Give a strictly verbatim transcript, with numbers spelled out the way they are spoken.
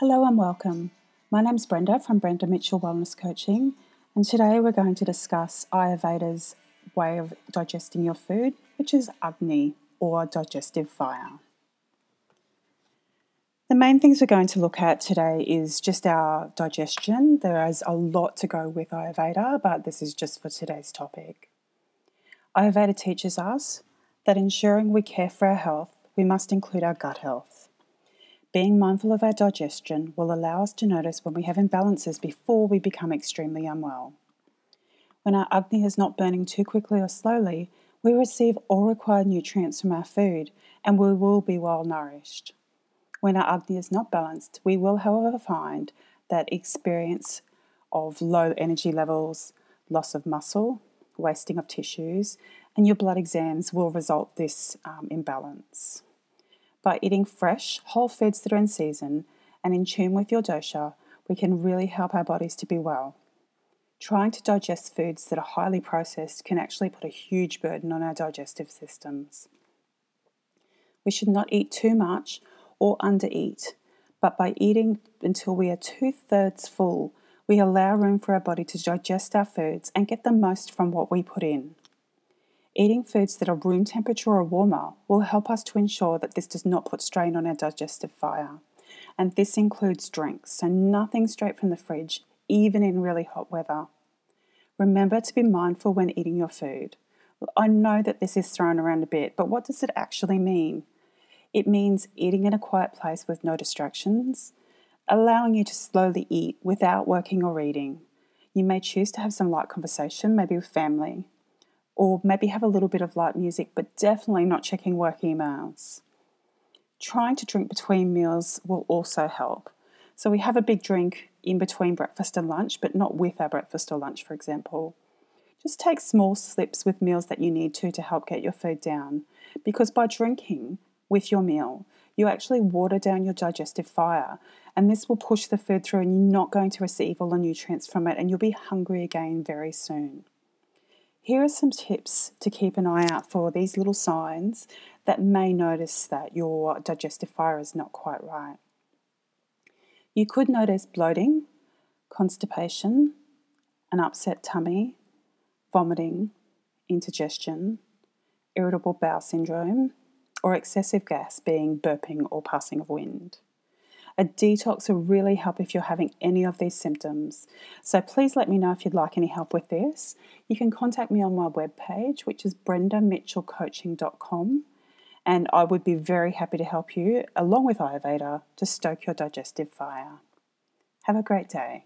Hello and welcome. My name's Brenda from Brenda Mitchell Wellness Coaching, and today we're going to discuss Ayurveda's way of digesting your food, which is Agni, or digestive fire. The main things we're going to look at today is just our digestion. There is a lot to go with Ayurveda, but this is just for today's topic. Ayurveda teaches us that ensuring we care for our health, we must include our gut health. Being mindful of our digestion will allow us to notice when we have imbalances before we become extremely unwell. When our Agni is not burning too quickly or slowly, we receive all required nutrients from our food and we will be well nourished. When our Agni is not balanced, we will, however, find that experience of low energy levels, loss of muscle, wasting of tissues, and your blood exams will result this um, imbalance. By eating fresh, whole foods that are in season and in tune with your dosha, we can really help our bodies to be well. Trying to digest foods that are highly processed can actually put a huge burden on our digestive systems. We should not eat too much or undereat, but by eating until we are two-thirds full, we allow room for our body to digest our foods and get the most from what we put in. Eating foods that are room temperature or warmer will help us to ensure that this does not put strain on our digestive fire. And this includes drinks, so nothing straight from the fridge, even in really hot weather. Remember to be mindful when eating your food. I know that this is thrown around a bit, but what does it actually mean? It means eating in a quiet place with no distractions, allowing you to slowly eat without working or reading. You may choose to have some light conversation, maybe with family, or maybe have a little bit of light music, but definitely not checking work emails. Trying to drink between meals will also help. So we have a big drink in between breakfast and lunch, but not with our breakfast or lunch, for example. Just take small sips with meals that you need to to help get your food down, because by drinking with your meal, you actually water down your digestive fire, and this will push the food through and you're not going to receive all the nutrients from it, and you'll be hungry again very soon. Here are some tips to keep an eye out for these little signs that may notice that your digestive fire is not quite right. You could notice bloating, constipation, an upset tummy, vomiting, indigestion, irritable bowel syndrome, or excessive gas, being burping or passing of wind. A detox will really help if you're having any of these symptoms. So please let me know if you'd like any help with this. You can contact me on my webpage, which is brenda mitchell coaching dot com, and I would be very happy to help you, along with Ayurveda, to stoke your digestive fire. Have a great day.